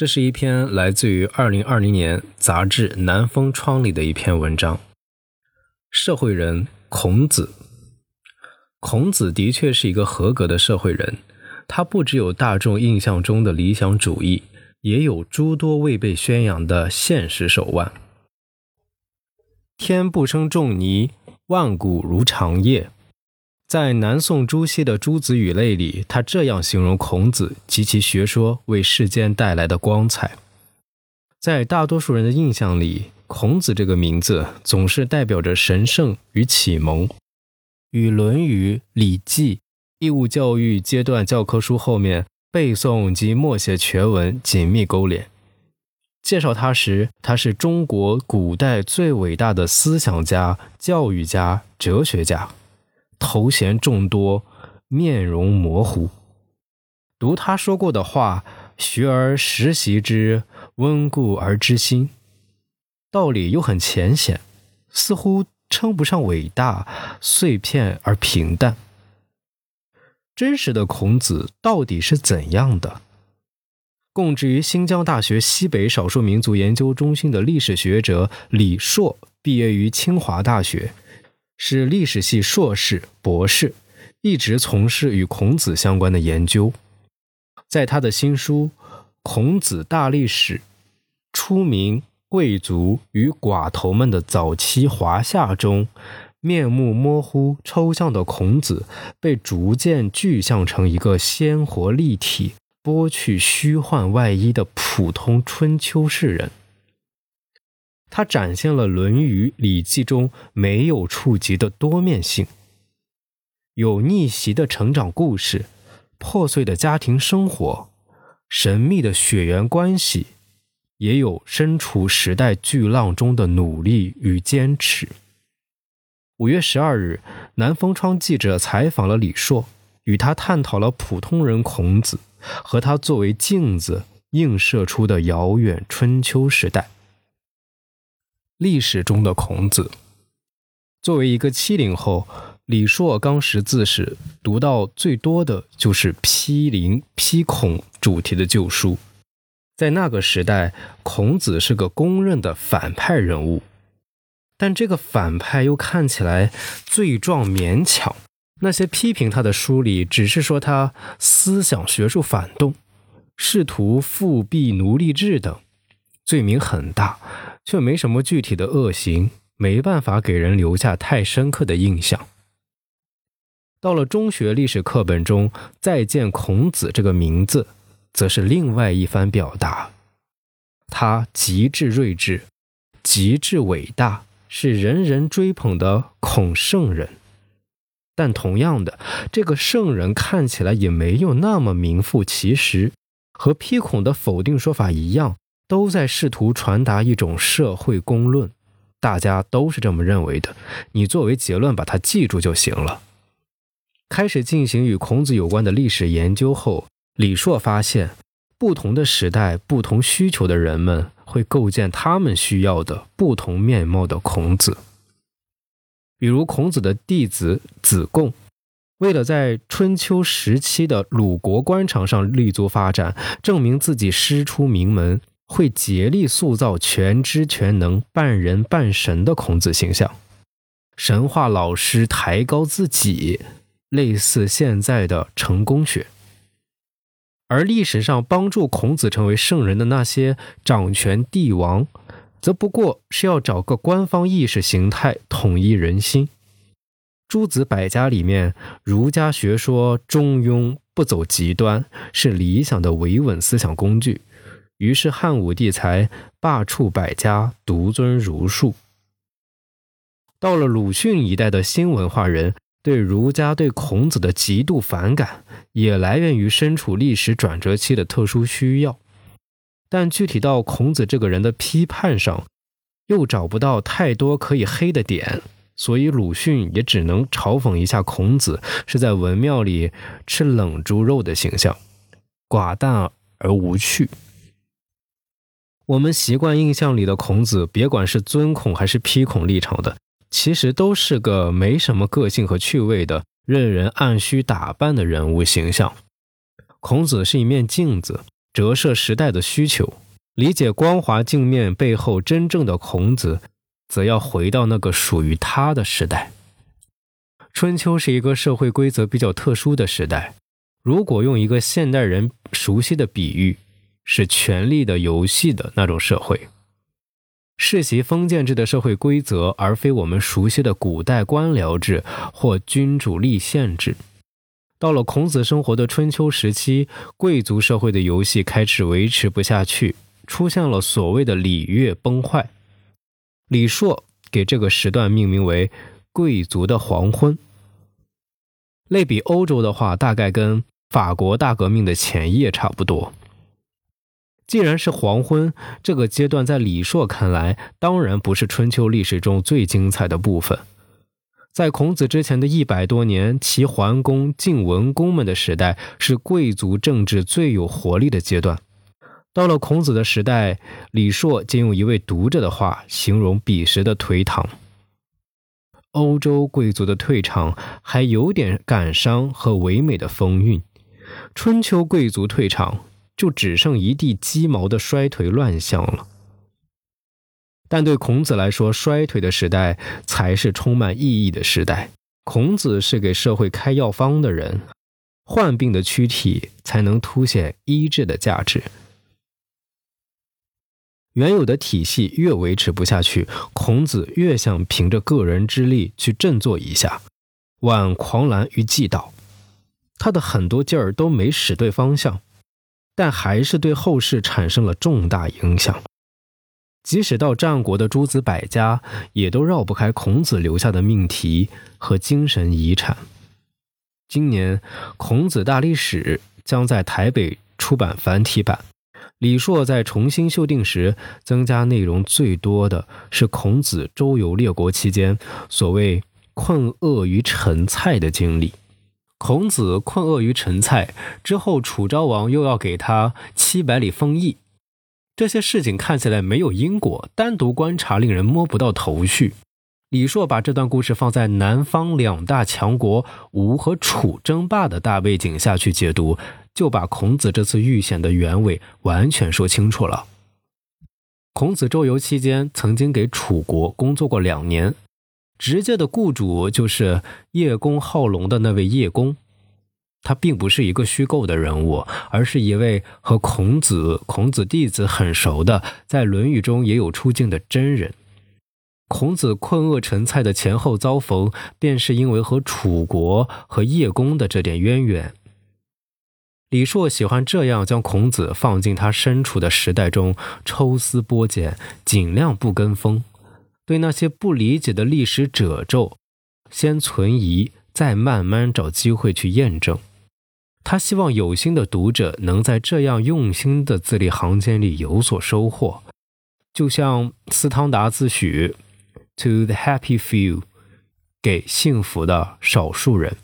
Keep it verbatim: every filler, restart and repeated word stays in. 这是一篇来自于二零二零年杂志《南风窗》里的一篇文章。社会人孔子。孔子的确是一个合格的社会人，他不只有大众印象中的理想主义，也有诸多未被宣扬的现实手腕。天不生仲尼，万古如长夜。在南宋朱熹的《朱子语类》里，他这样形容孔子及其学说为世间带来的光彩。在大多数人的印象里，孔子这个名字总是代表着神圣与启蒙，与《论语》《礼记》义务教育阶段教科书后面背诵及默写全文紧密勾连。介绍他时，他是中国古代最伟大的思想家、教育家、哲学家，头衔众多，面容模糊。读他说过的话，学而时习之，温故而知新。道理又很浅显，似乎称不上伟大，碎片而平淡。真实的孔子到底是怎样的？供职于新疆大学西北少数民族研究中心的历史学者李硕，毕业于清华大学，是历史系硕士、博士，一直从事与孔子相关的研究。在他的新书《孔子大历史》，出名贵族与寡头们的早期华夏中，面目模糊抽象的孔子被逐渐具象成一个鲜活立体、剥去虚幻外衣的普通春秋士人。他展现了《论语》《礼记》中没有触及的多面性，有逆袭的成长故事、破碎的家庭生活、神秘的血缘关系，也有身处时代巨浪中的努力与坚持。五月十二日，南风窗记者采访了李硕，与他探讨了普通人孔子和他作为镜子映射出的遥远春秋时代。历史中的孔子，作为一个七零后，李硕刚识字时读到最多的就是批林批孔主题的旧书。在那个时代，孔子是个公认的反派人物，但这个反派又看起来罪状勉强，那些批评他的书里只是说他思想学术反动，试图复辟奴隶制等，罪名很大，却没什么具体的恶行，没办法给人留下太深刻的印象。到了中学历史课本中，再见孔子这个名字，则是另外一番表达。他极致睿智，极致伟大，是人人追捧的孔圣人，但同样的，这个圣人看起来也没有那么名副其实，和批孔的否定说法一样，都在试图传达一种社会公论，大家都是这么认为的，你作为结论把它记住就行了。开始进行与孔子有关的历史研究后，李硕发现，不同的时代、不同需求的人们会构建他们需要的不同面貌的孔子。比如孔子的弟子子贡，为了在春秋时期的鲁国官场上立足发展，证明自己师出名门，会竭力塑造全知全能、半人半神的孔子形象，神话老师，抬高自己，类似现在的成功学。而历史上帮助孔子成为圣人的那些掌权帝王，则不过是要找个官方意识形态统一人心。诸子百家里面，儒家学说中庸，不走极端，是理想的维稳思想工具，于是汉武帝才罢黜百家，独尊儒术。到了鲁迅一代的新文化人，对儒家、对孔子的极度反感，也来源于身处历史转折期的特殊需要。但具体到孔子这个人的批判上，又找不到太多可以黑的点，所以鲁迅也只能嘲讽一下孔子是在文庙里吃冷猪肉的形象，寡淡而无趣。我们习惯印象里的孔子，别管是尊孔还是批孔立场的，其实都是个没什么个性和趣味的任人按需打扮的人物形象。孔子是一面镜子，折射时代的需求。理解光华镜面背后真正的孔子，则要回到那个属于他的时代。春秋是一个社会规则比较特殊的时代，如果用一个现代人熟悉的比喻，是权力的游戏的那种社会。世袭封建制的社会规则，而非我们熟悉的古代官僚制或君主立宪制。到了孔子生活的春秋时期，贵族社会的游戏开始维持不下去，出现了所谓的礼乐崩坏。李硕给这个时段命名为贵族的黄昏。类比欧洲的话，大概跟法国大革命的前夜差不多。既然是黄昏，这个阶段在李硕看来，当然不是春秋历史中最精彩的部分。在孔子之前的一百多年，齐桓公、晋文公们的时代是贵族政治最有活力的阶段。到了孔子的时代，李硕借用一位读者的话，形容彼时的颓唐。欧洲贵族的退场还有点感伤和唯美的风韵，春秋贵族退场就只剩一地鸡毛的衰颓乱象了。但对孔子来说，衰颓的时代才是充满意义的时代。孔子是给社会开药方的人，患病的躯体才能凸显医治的价值。原有的体系越维持不下去，孔子越想凭着个人之力去振作一下，挽狂澜于既倒。他的很多劲儿都没使对方向，但还是对后世产生了重大影响。即使到战国的诸子百家，也都绕不开孔子留下的命题和精神遗产。今年孔子大历史将在台北出版繁体版，李硕在重新修订时增加内容最多的是孔子周游列国期间所谓困厄于陈蔡的经历。孔子困厄于陈蔡之后，楚昭王又要给他七百里封邑。这些事情看起来没有因果，单独观察令人摸不到头绪。李硕把这段故事放在南方两大强国吴和楚争霸的大背景下去解读，就把孔子这次遇险的原委完全说清楚了。孔子周游期间曾经给楚国工作过两年，直接的雇主就是叶公好龙的那位叶公，他并不是一个虚构的人物，而是一位和孔子、孔子弟子很熟的，在《论语》中也有出镜的真人。孔子困厄陈蔡的前后遭逢，便是因为和楚国和叶公的这点渊源。李硕喜欢这样将孔子放进他身处的时代中，抽丝剥茧，尽量不跟风。对那些不理解的历史褶皱，先存疑，再慢慢找机会去验证。他希望有心的读者能在这样用心的字里行间里有所收获。就像斯汤达自诩 To the happy few， 给幸福的少数人。